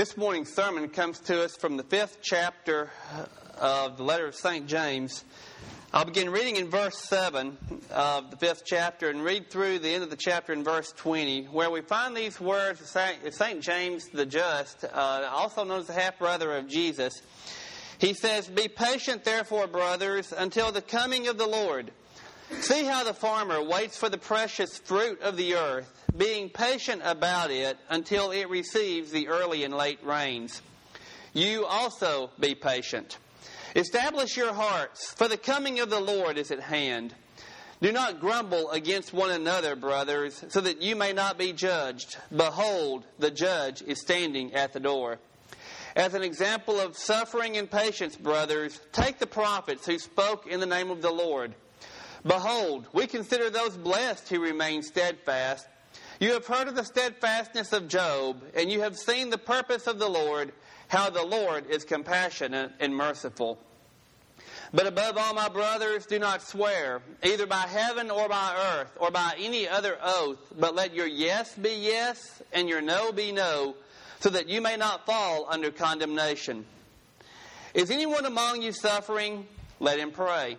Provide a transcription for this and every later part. This morning's sermon comes to us from the 5th chapter of the letter of St. James. I'll begin reading in verse 7 of the 5th chapter and read through the end of the chapter in verse 20, where we find these words of St. James the Just, also known as the half-brother of Jesus. He says, "Be patient, therefore, brothers, until the coming of the Lord. See how the farmer waits for the precious fruit of the earth, being patient about it until it receives the early and late rains. You also be patient. Establish your hearts, for the coming of the Lord is at hand. Do not grumble against one another, brothers, so that you may not be judged. Behold, the judge is standing at the door. As an example of suffering and patience, brothers, take the prophets who spoke in the name of the Lord. Behold, we consider those blessed who remain steadfast. You have heard of the steadfastness of Job, and you have seen the purpose of the Lord, how the Lord is compassionate and merciful. But above all, my brothers, do not swear, either by heaven or by earth, or by any other oath, but let your yes be yes, and your no be no, so that you may not fall under condemnation. Is anyone among you suffering? Let him pray.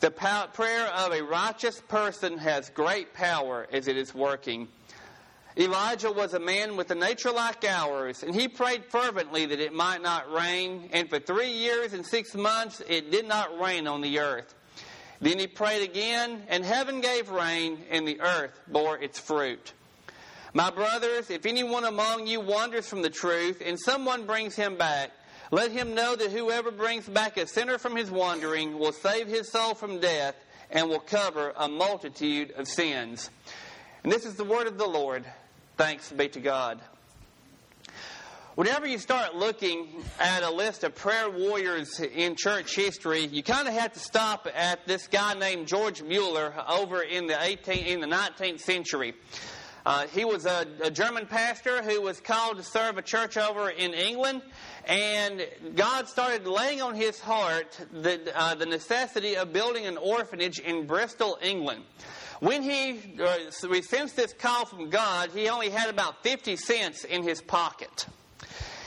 The prayer of a righteous person has great power as it is working. Elijah was a man with a nature like ours, and he prayed fervently that it might not rain, and for 3 years and 6 months it did not rain on the earth. Then he prayed again, and heaven gave rain, and the earth bore its fruit. My brothers, if anyone among you wanders from the truth, and someone brings him back, let him know that whoever brings back a sinner from his wandering will save his soul from death and will cover a multitude of sins." And this is the word of the Lord. Thanks be to God. Whenever you start looking at a list of prayer warriors in church history, you kind of have to stop at this guy named George Mueller over in the 19th century. He was a German pastor who was called to serve a church over in England, and God started laying on his heart the necessity of building an orphanage in Bristol, England. When he sensed this call from God, he only had about 50 cents in his pocket.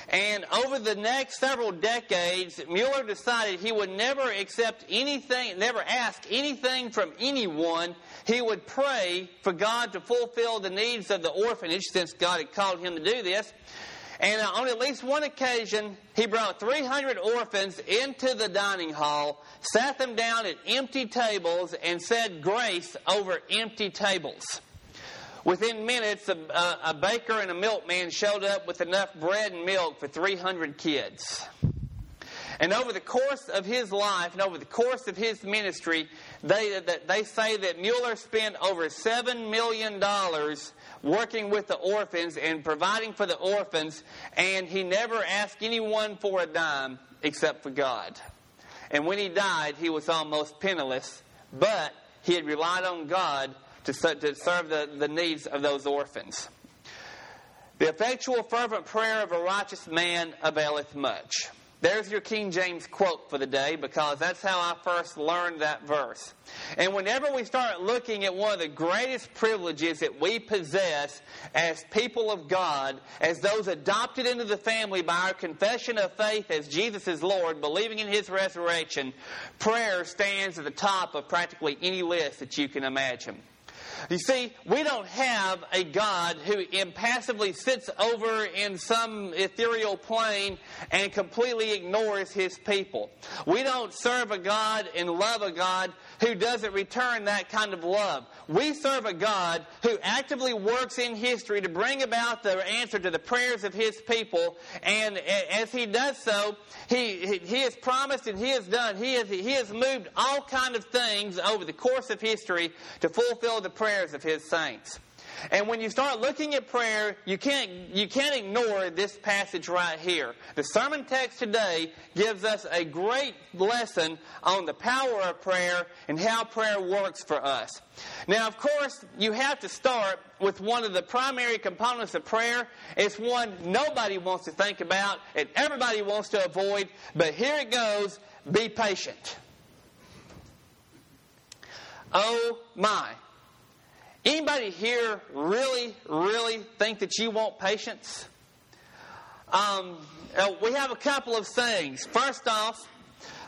And over the next several decades, Mueller decided he would never accept anything, never ask anything from anyone. He would pray for God to fulfill the needs of the orphanage, since God had called him to do this. And on at least one occasion, he brought 300 orphans into the dining hall, sat them down at empty tables, and said grace over empty tables. Within minutes, a baker and a milkman showed up with enough bread and milk for 300 kids. And over the course of his life and over the course of his ministry, they say that Mueller spent over $7 million working with the orphans and providing for the orphans, and he never asked anyone for a dime except for God. And when he died, he was almost penniless, but he had relied on God to serve the needs of those orphans. The effectual, fervent prayer of a righteous man availeth much. There's your King James quote for the day, because that's how I first learned that verse. And whenever we start looking at one of the greatest privileges that we possess as people of God, as those adopted into the family by our confession of faith as Jesus is Lord, believing in His resurrection, prayer stands at the top of practically any list that you can imagine. You see, we don't have a God who impassively sits over in some ethereal plane and completely ignores His people. We don't serve a God and love a God who doesn't return that kind of love. We serve a God who actively works in history to bring about the answer to the prayers of His people, and as He does so, He has promised and He has done. He has moved all kinds of things over the course of history to fulfill the prayers of His saints. And when you start looking at prayer, you can't ignore this passage right here. The sermon text today gives us a great lesson on the power of prayer and how prayer works for us. Now, of course, you have to start with one of the primary components of prayer. It's one nobody wants to think about and everybody wants to avoid, but here it goes, be patient. Oh my. Anybody here really think that you want patience? We have a couple of things. First off,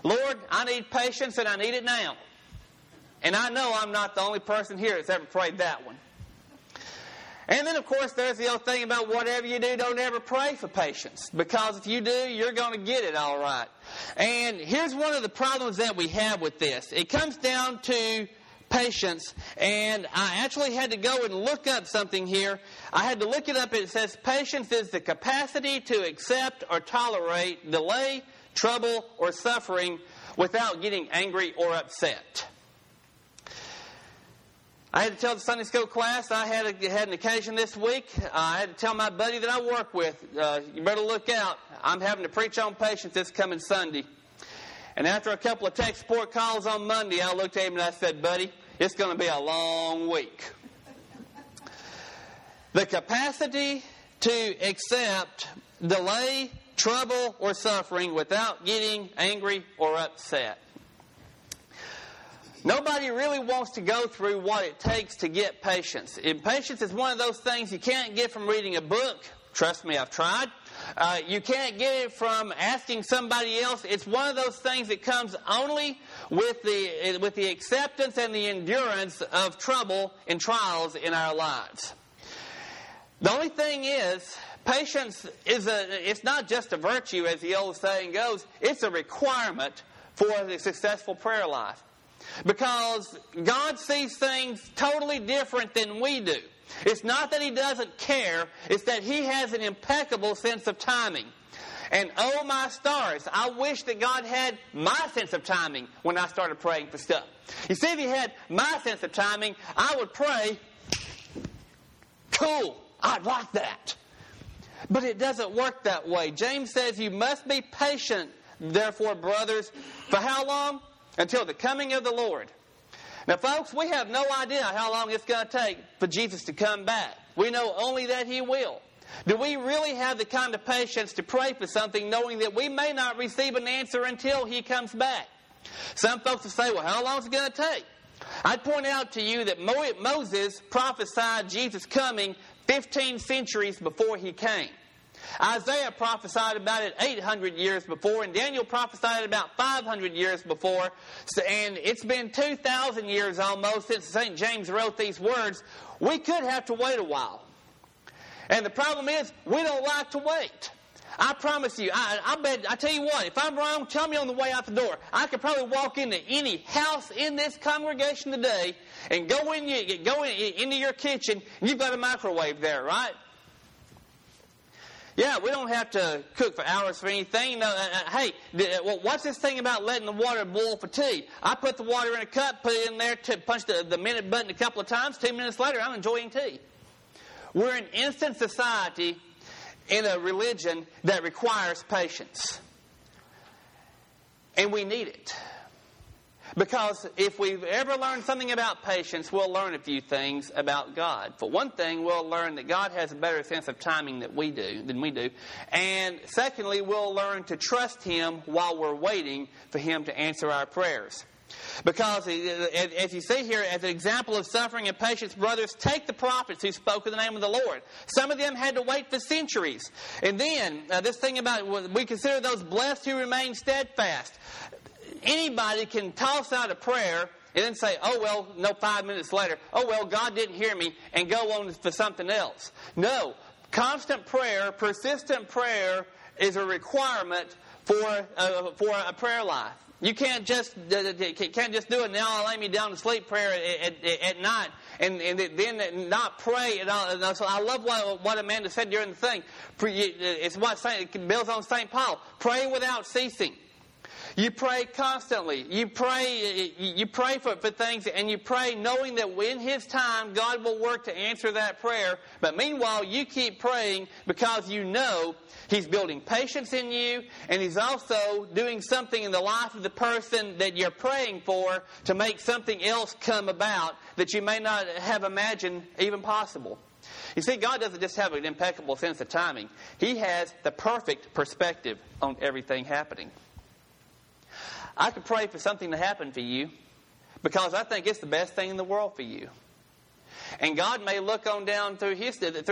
Lord, I need patience and I need it now. And I know I'm not the only person here that's ever prayed that one. And then, of course, there's the old thing about whatever you do, don't ever pray for patience. Because if you do, you're going to get it all right. And here's one of the problems that we have with this. It comes down to patience, and I actually had to go and look up something here. I had to look it up. It says patience is the capacity to accept or tolerate delay, trouble, or suffering without getting angry or upset. I had to tell the Sunday school class, I had an occasion this week. I had to tell my buddy that I work with, you better look out. I'm having to preach on patience this coming Sunday. And after a couple of tech support calls on Monday, I looked at him and I said, buddy, it's going to be a long week. The capacity to accept delay, trouble, or suffering without getting angry or upset. Nobody really wants to go through what it takes to get patience. And patience is one of those things you can't get from reading a book. Trust me, I've tried. You can't get it from asking somebody else. It's one of those things that comes only with the acceptance and the endurance of trouble and trials in our lives. The only thing is, patience is it's not just a virtue, as the old saying goes. It's a requirement for a successful prayer life. Because God sees things totally different than we do. It's not that He doesn't care, it's that He has an impeccable sense of timing. And oh my stars, I wish that God had my sense of timing when I started praying for stuff. You see, if He had my sense of timing, I would pray, cool, I'd like that. But it doesn't work that way. James says, you must be patient, therefore, brothers, for how long? Until the coming of the Lord. Now, folks, we have no idea how long it's going to take for Jesus to come back. We know only that He will. Do we really have the kind of patience to pray for something knowing that we may not receive an answer until He comes back? Some folks will say, well, how long is it going to take? I'd point out to you that Moses prophesied Jesus' coming 15 centuries before He came. Isaiah prophesied about it 800 years before, and Daniel prophesied about 500 years before, and it's been 2,000 years almost since St. James wrote these words. We could have to wait a while. And the problem is, we don't like to wait. I promise you, I tell you what, if I'm wrong, tell me on the way out the door. I could probably walk into any house in this congregation today and go into your kitchen, and you've got a microwave there, right? Yeah, we don't have to cook for hours for anything. No, what's this thing about letting the water boil for tea? I put the water in a cup, put it in there, punch the minute button a couple of times. 2 minutes later, I'm enjoying tea. We're an instant society in a religion that requires patience. And we need it. Because if we've ever learned something about patience, we'll learn a few things about God. For one thing, we'll learn that God has a better sense of timing than we do. And secondly, we'll learn to trust Him while we're waiting for Him to answer our prayers. Because, as you see here, as an example of suffering and patience, brothers, take the prophets who spoke in the name of the Lord. Some of them had to wait for centuries. And then, this thing about, we consider those blessed who remain steadfast. Anybody can toss out a prayer and then say, 5 minutes later, God didn't hear me, and go on for something else. No, constant prayer, persistent prayer is a requirement for a prayer life. You can't just do it now. I'll lay me down to sleep prayer at night and then not pray at all. So I love what Amanda said during the thing. It's what it builds on St. Paul. Pray without ceasing. You pray constantly. You pray for things, and you pray knowing that in His time, God will work to answer that prayer. But meanwhile, you keep praying because you know He's building patience in you, and He's also doing something in the life of the person that you're praying for to make something else come about that you may not have imagined even possible. You see, God doesn't just have an impeccable sense of timing. He has the perfect perspective on everything happening. I could pray for something to happen for you because I think it's the best thing in the world for you. And God may look on down through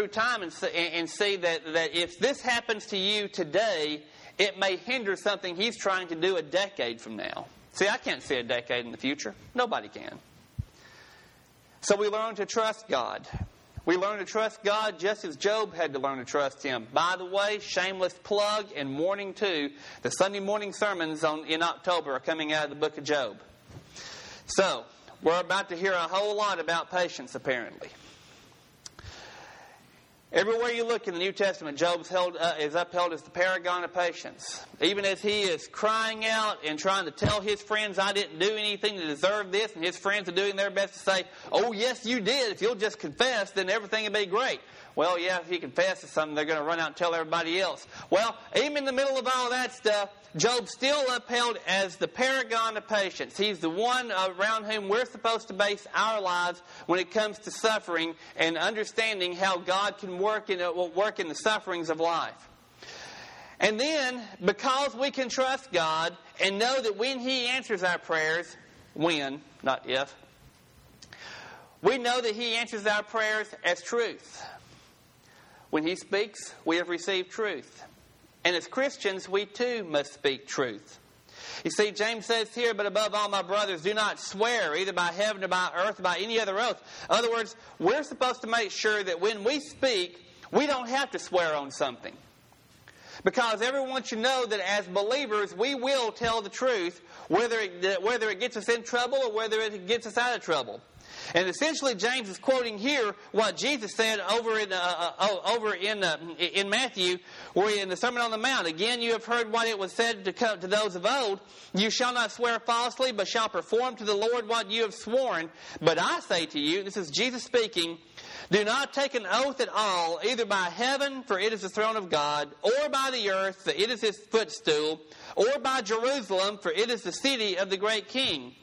time and see that if this happens to you today, it may hinder something He's trying to do a decade from now. See, I can't see a decade in the future. Nobody can. So we learn to trust God. We learn to trust God just as Job had to learn to trust Him. By the way, shameless plug and warning too, the Sunday morning sermons in October are coming out of the book of Job. So, we're about to hear a whole lot about patience apparently. Everywhere you look in the New Testament, Job is upheld as the paragon of patience. Even as he is crying out and trying to tell his friends, I didn't do anything to deserve this, and his friends are doing their best to say, oh, yes, you did. If you'll just confess, then everything will be great. Well, yeah, if he confesses something, they're going to run out and tell everybody else. Well, even in the middle of all that stuff, Job's still upheld as the paragon of patience. He's the one around whom we're supposed to base our lives when it comes to suffering and understanding how God can work in the sufferings of life. And then, because we can trust God and know that when He answers our prayers, when, not if, we know that He answers our prayers as truth. When He speaks, we have received truth. And as Christians, we too must speak truth. You see, James says here, but above all, my brothers, do not swear either by heaven or by earth or by any other oath. In other words, we're supposed to make sure that when we speak, we don't have to swear on something. Because everyone should know that as believers, we will tell the truth, whether it gets us in trouble or whether it gets us out of trouble. And essentially, James is quoting here what Jesus said over in Matthew, where in the Sermon on the Mount. Again, you have heard what it was said to those of old: "You shall not swear falsely, but shall perform to the Lord what you have sworn." But I say to you, this is Jesus speaking: do not take an oath at all, either by heaven, for it is the throne of God, or by the earth, for it is His footstool, or by Jerusalem, for it is the city of the great King.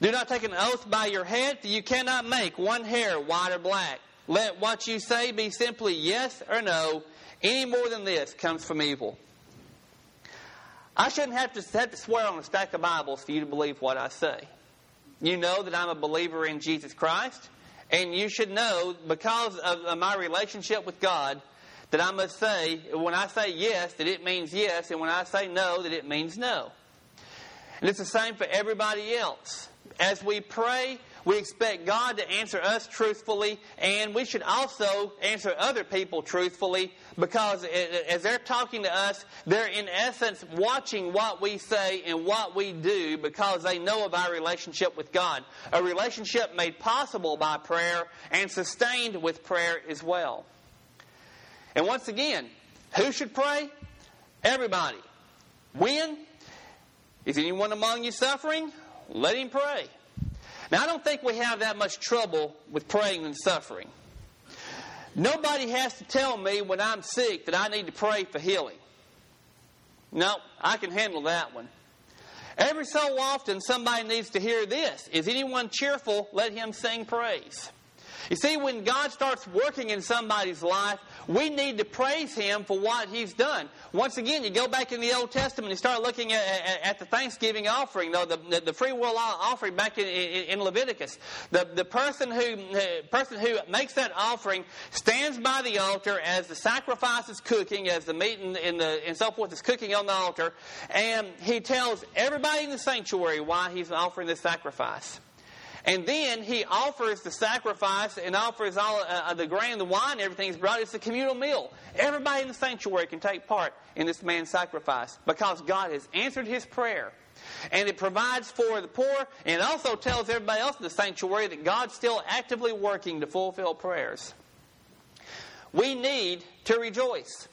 Do not take an oath by your head, for you cannot make one hair white or black. Let what you say be simply yes or no. Any more than this comes from evil. I shouldn't have to swear on a stack of Bibles for you to believe what I say. You know that I'm a believer in Jesus Christ, and you should know, because of my relationship with God, that I must say, when I say yes, that it means yes, and when I say no, that it means no. And it's the same for everybody else. As we pray, we expect God to answer us truthfully, and we should also answer other people truthfully, because as they're talking to us, they're in essence watching what we say and what we do because they know of our relationship with God. A relationship made possible by prayer and sustained with prayer as well. And once again, who should pray? Everybody. When? Is anyone among you suffering? Let him pray. Now, I don't think we have that much trouble with praying and suffering. Nobody has to tell me when I'm sick that I need to pray for healing. No, I can handle that one. Every so often, somebody needs to hear this. Is anyone cheerful? Let him sing praise. You see, when God starts working in somebody's life, we need to praise Him for what He's done. Once again, you go back in the Old Testament and start looking at the Thanksgiving offering, the free will offering back in Leviticus. The person who makes that offering stands by the altar as the sacrifice is cooking, as the meat and so forth is cooking on the altar, and he tells everybody in the sanctuary why he's offering this sacrifice. And then he offers the sacrifice and offers all the grain, the wine, everything he's brought. It's a communal meal. Everybody in the sanctuary can take part in this man's sacrifice because God has answered his prayer. And it provides for the poor, and also tells everybody else in the sanctuary that God's still actively working to fulfill prayers. We need to rejoice.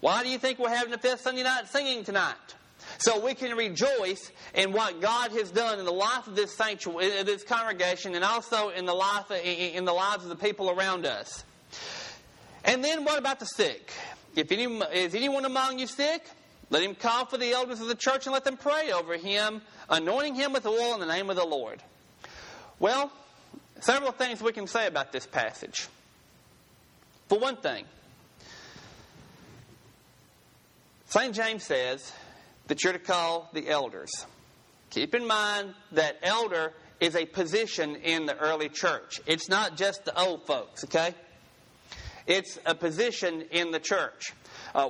Why do you think we're having the fifth Sunday night singing tonight? So we can rejoice in what God has done in the life of this sanctuary, this congregation, and also in the life, in the lives of the people around us. And then what about the sick? Is anyone among you sick? Let him call for the elders of the church and let them pray over him, anointing him with oil in the name of the Lord. Well, several things we can say about this passage. For one thing, St. James says that you're to call the elders. Keep in mind that elder is a position in the early church. It's not just the old folks, okay? It's a position in the church.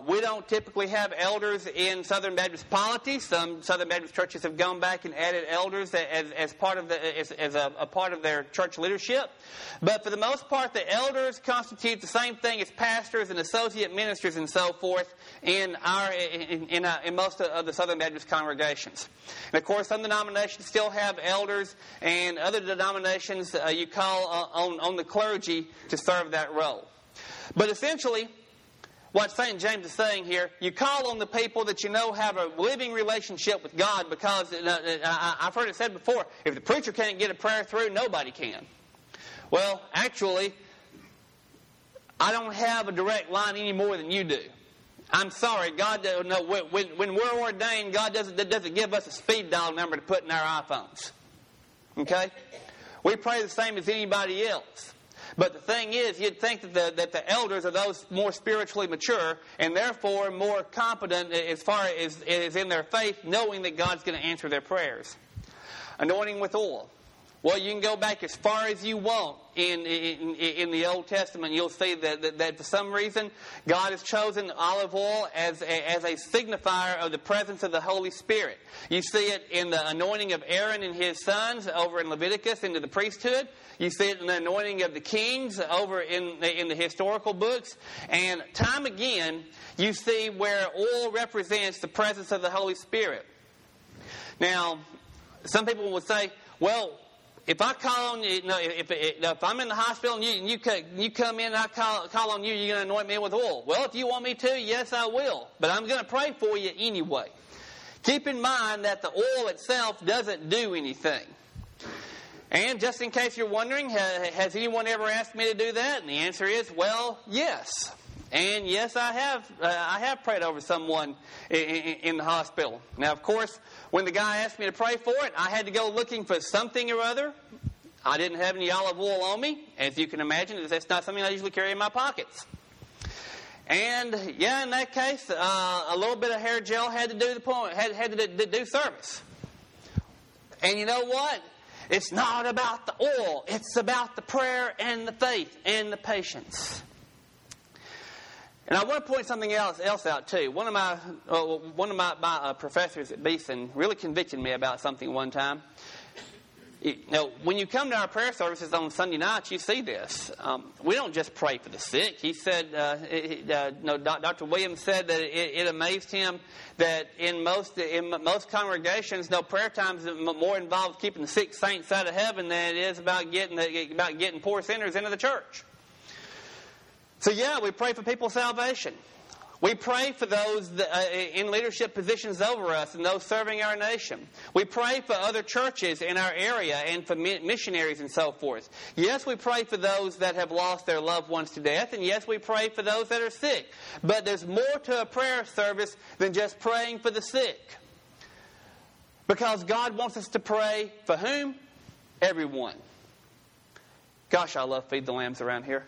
We don't typically have elders in Southern Baptist polity. Some Southern Baptist churches have gone back and added elders as part of their church leadership. But for the most part, the elders constitute the same thing as pastors and associate ministers and so forth in most of the Southern Baptist congregations. And of course, some denominations still have elders, and other denominations you call on the clergy to serve that role. But essentially, what St. James is saying here, you call on the people that you know have a living relationship with God, because I've heard it said before, if the preacher can't get a prayer through, nobody can. Well, actually, I don't have a direct line any more than you do. I'm sorry, God doesn't know. When we're ordained, God doesn't give us a speed dial number to put in our iPhones. Okay? We pray the same as anybody else. But the thing is, you'd think that the elders are those more spiritually mature and therefore more competent as far as in their faith, knowing that God's going to answer their prayers. Anointing with oil. Well, you can go back as far as you want in the Old Testament. You'll see that for some reason God has chosen olive oil as a signifier of the presence of the Holy Spirit. You see it in the anointing of Aaron and his sons over in Leviticus into the priesthood. You see it in the anointing of the kings over in the historical books. And time again, you see where oil represents the presence of the Holy Spirit. Now, some people will say, well, if I call on you, if I'm in the hospital and you come in and I call on you, you're going to anoint me with oil. Well, if you want me to, yes, I will. But I'm going to pray for you anyway. Keep in mind that the oil itself doesn't do anything. And just in case you're wondering, has anyone ever asked me to do that? And the answer is, well, yes. And yes, I have. I have prayed over someone in the hospital. Now, of course, when the guy asked me to pray for it, I had to go looking for something or other. I didn't have any olive oil on me. As you can imagine, that's not something I usually carry in my pockets. And yeah, in that case, a little bit of hair gel had to do service. And you know what? It's not about the oil. It's about the prayer and the faith and the patience. And I want to point something else out too. One of my professors at Beeson really convicted me about something one time. You know, when you come to our prayer services on Sunday nights, you see this. We don't just pray for the sick. He said, Dr. Williams said that it amazed him that in most congregations, no prayer times are more involved keeping the sick saints out of heaven than it is about getting poor sinners into the church. So yeah, we pray for people's salvation. We pray for those in leadership positions over us and those serving our nation. We pray for other churches in our area and for missionaries and so forth. Yes, we pray for those that have lost their loved ones to death, and yes, we pray for those that are sick. But there's more to a prayer service than just praying for the sick. Because God wants us to pray for whom? Everyone. Gosh, I love Feed the Lambs around here.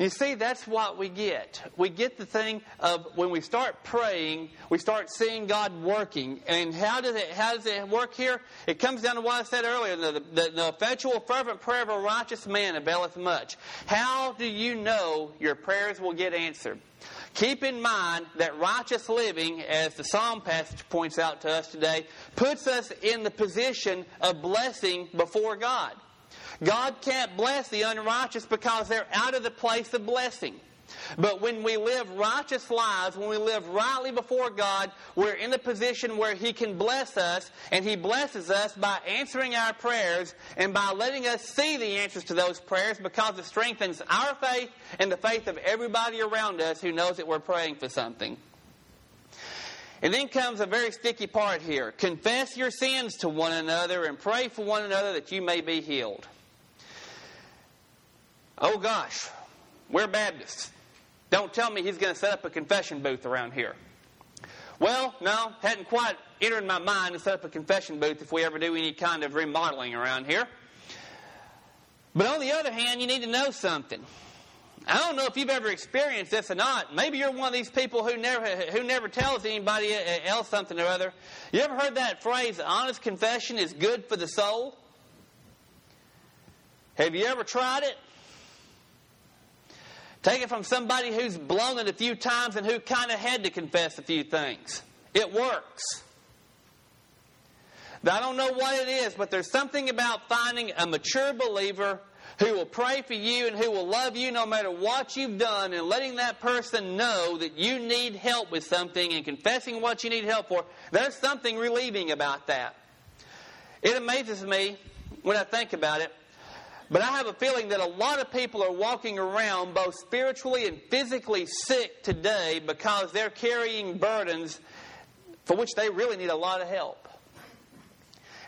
You see, that's what we get. We get the thing of when we start praying, we start seeing God working. And how does it work here? It comes down to what I said earlier. The effectual, fervent prayer of a righteous man availeth much. How do you know your prayers will get answered? Keep in mind that righteous living, as the Psalm passage points out to us today, puts us in the position of blessing before God. God can't bless the unrighteous because they're out of the place of blessing. But when we live righteous lives, when we live rightly before God, we're in the position where He can bless us, and He blesses us by answering our prayers and by letting us see the answers to those prayers, because it strengthens our faith and the faith of everybody around us who knows that we're praying for something. And then comes a very sticky part here. Confess your sins to one another and pray for one another that you may be healed. Oh gosh, we're Baptists. Don't tell me he's going to set up a confession booth around here. Well, no, hadn't quite entered my mind to set up a confession booth if we ever do any kind of remodeling around here. But on the other hand, you need to know something. I don't know if you've ever experienced this or not. Maybe you're one of these people who never tells anybody else something or other. You ever heard that phrase, honest confession is good for the soul? Have you ever tried it? Take it from somebody who's blown it a few times and who kind of had to confess a few things. It works. I don't know what it is, but there's something about finding a mature believer who will pray for you and who will love you no matter what you've done, and letting that person know that you need help with something and confessing what you need help for. There's something relieving about that. It amazes me when I think about it, but I have a feeling that a lot of people are walking around both spiritually and physically sick today because they're carrying burdens for which they really need a lot of help.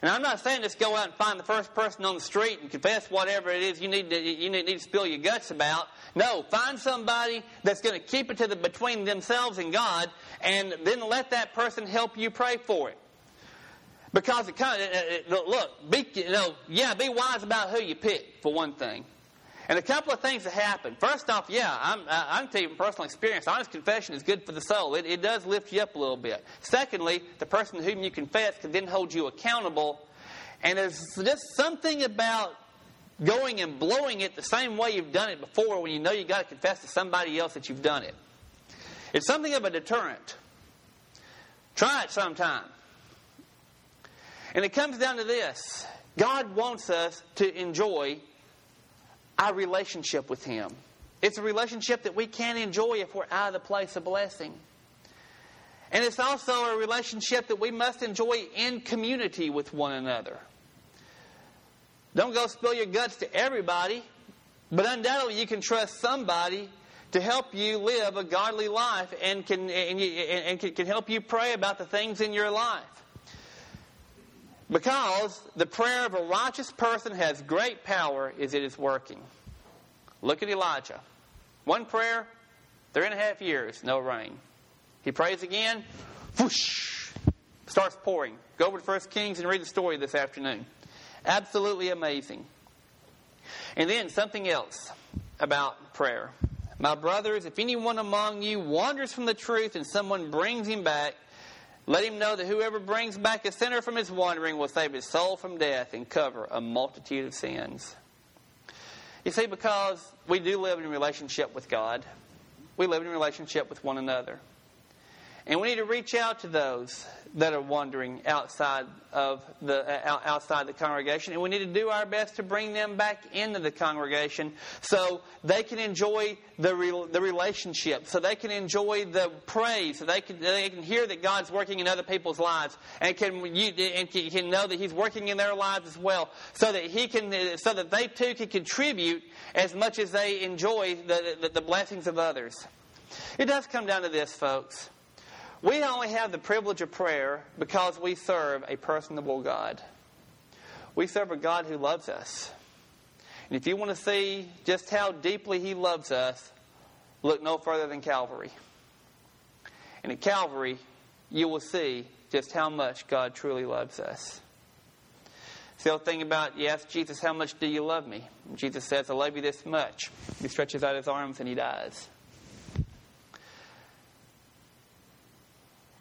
And I'm not saying just go out and find the first person on the street and confess whatever it is you need to spill your guts about. No, find somebody that's going to keep it to between themselves and God, and then let that person help you pray for it. Because be wise about who you pick, for one thing. And a couple of things that happen. First off, I'm telling you from personal experience, honest confession is good for the soul. It does lift you up a little bit. Secondly, the person to whom you confess can then hold you accountable. And there's just something about going and blowing it the same way you've done it before when you know you've got to confess to somebody else that you've done it. It's something of a deterrent. Try it sometime. And it comes down to this. God wants us to enjoy our relationship with Him. It's a relationship that we can't enjoy if we're out of the place of blessing. And it's also a relationship that we must enjoy in community with one another. Don't go spill your guts to everybody, but undoubtedly you can trust somebody to help you live a godly life and can help you pray about the things in your life. Because the prayer of a righteous person has great power as it is working. Look at Elijah. One prayer, 3.5 years, no rain. He prays again, whoosh, starts pouring. Go over to 1 Kings and read the story this afternoon. Absolutely amazing. And then something else about prayer. My brothers, if anyone among you wanders from the truth and someone brings him back, let him know that whoever brings back a sinner from his wandering will save his soul from death and cover a multitude of sins. You see, because we do live in relationship with God, we live in relationship with one another. And we need to reach out to those that are wandering outside the congregation, and we need to do our best to bring them back into the congregation so they can enjoy the relationship, so they can enjoy the praise, so they can hear that God's working in other people's lives, and can know that He's working in their lives as well, so that they too can contribute as much as they enjoy the blessings of others. It does come down to this, folks. We only have the privilege of prayer because we serve a personable God. We serve a God who loves us. And if you want to see just how deeply He loves us, look no further than Calvary. And at Calvary, you will see just how much God truly loves us. It's the old thing about, you ask Jesus, how much do you love me? And Jesus says, I love you this much. He stretches out His arms and He dies.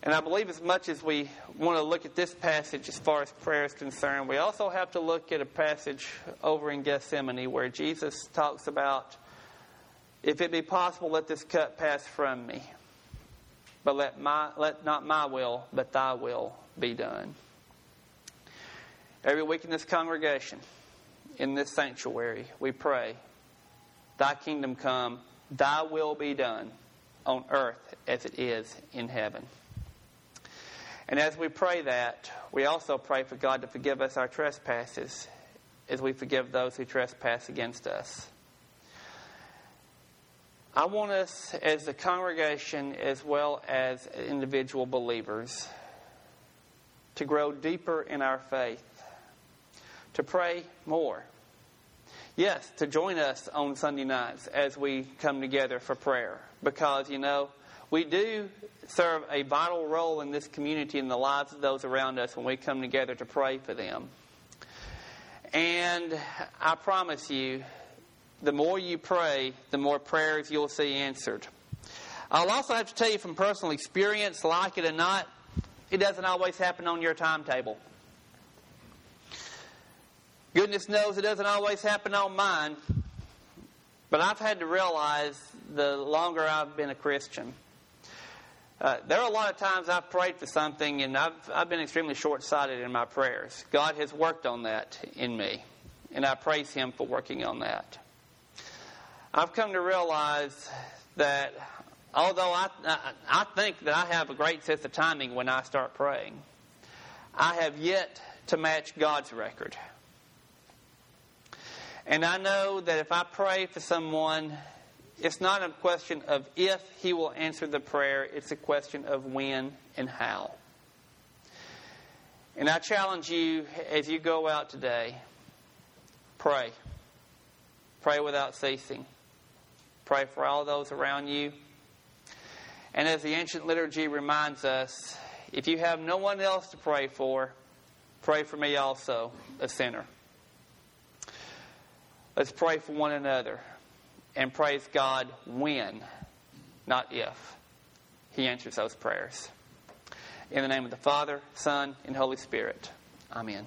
And I believe as much as we want to look at this passage as far as prayer is concerned, we also have to look at a passage over in Gethsemane where Jesus talks about, if it be possible, let this cup pass from me. But let not my will, but thy will be done. Every week in this congregation, in this sanctuary, we pray, thy kingdom come, thy will be done on earth as it is in heaven. And as we pray that, we also pray for God to forgive us our trespasses as we forgive those who trespass against us. I want us as a congregation as well as individual believers to grow deeper in our faith, to pray more. Yes, to join us on Sunday nights as we come together for prayer. Because, we do serve a vital role in this community and the lives of those around us when we come together to pray for them. And I promise you, the more you pray, the more prayers you'll see answered. I'll also have to tell you from personal experience, like it or not, it doesn't always happen on your timetable. Goodness knows it doesn't always happen on mine. But I've had to realize the longer I've been a Christian, there are a lot of times I've prayed for something and I've been extremely short-sighted in my prayers. God has worked on that in me, and I praise Him for working on that. I've come to realize that although I think that I have a great sense of timing when I start praying, I have yet to match God's record. And I know that if I pray for someone, it's not a question of if He will answer the prayer. It's a question of when and how. And I challenge you as you go out today, pray. Pray without ceasing. Pray for all those around you. And as the ancient liturgy reminds us, if you have no one else to pray for me also, a sinner. Let's pray for one another and praise God when, not if, He answers those prayers. In the name of the Father, Son, and Holy Spirit. Amen.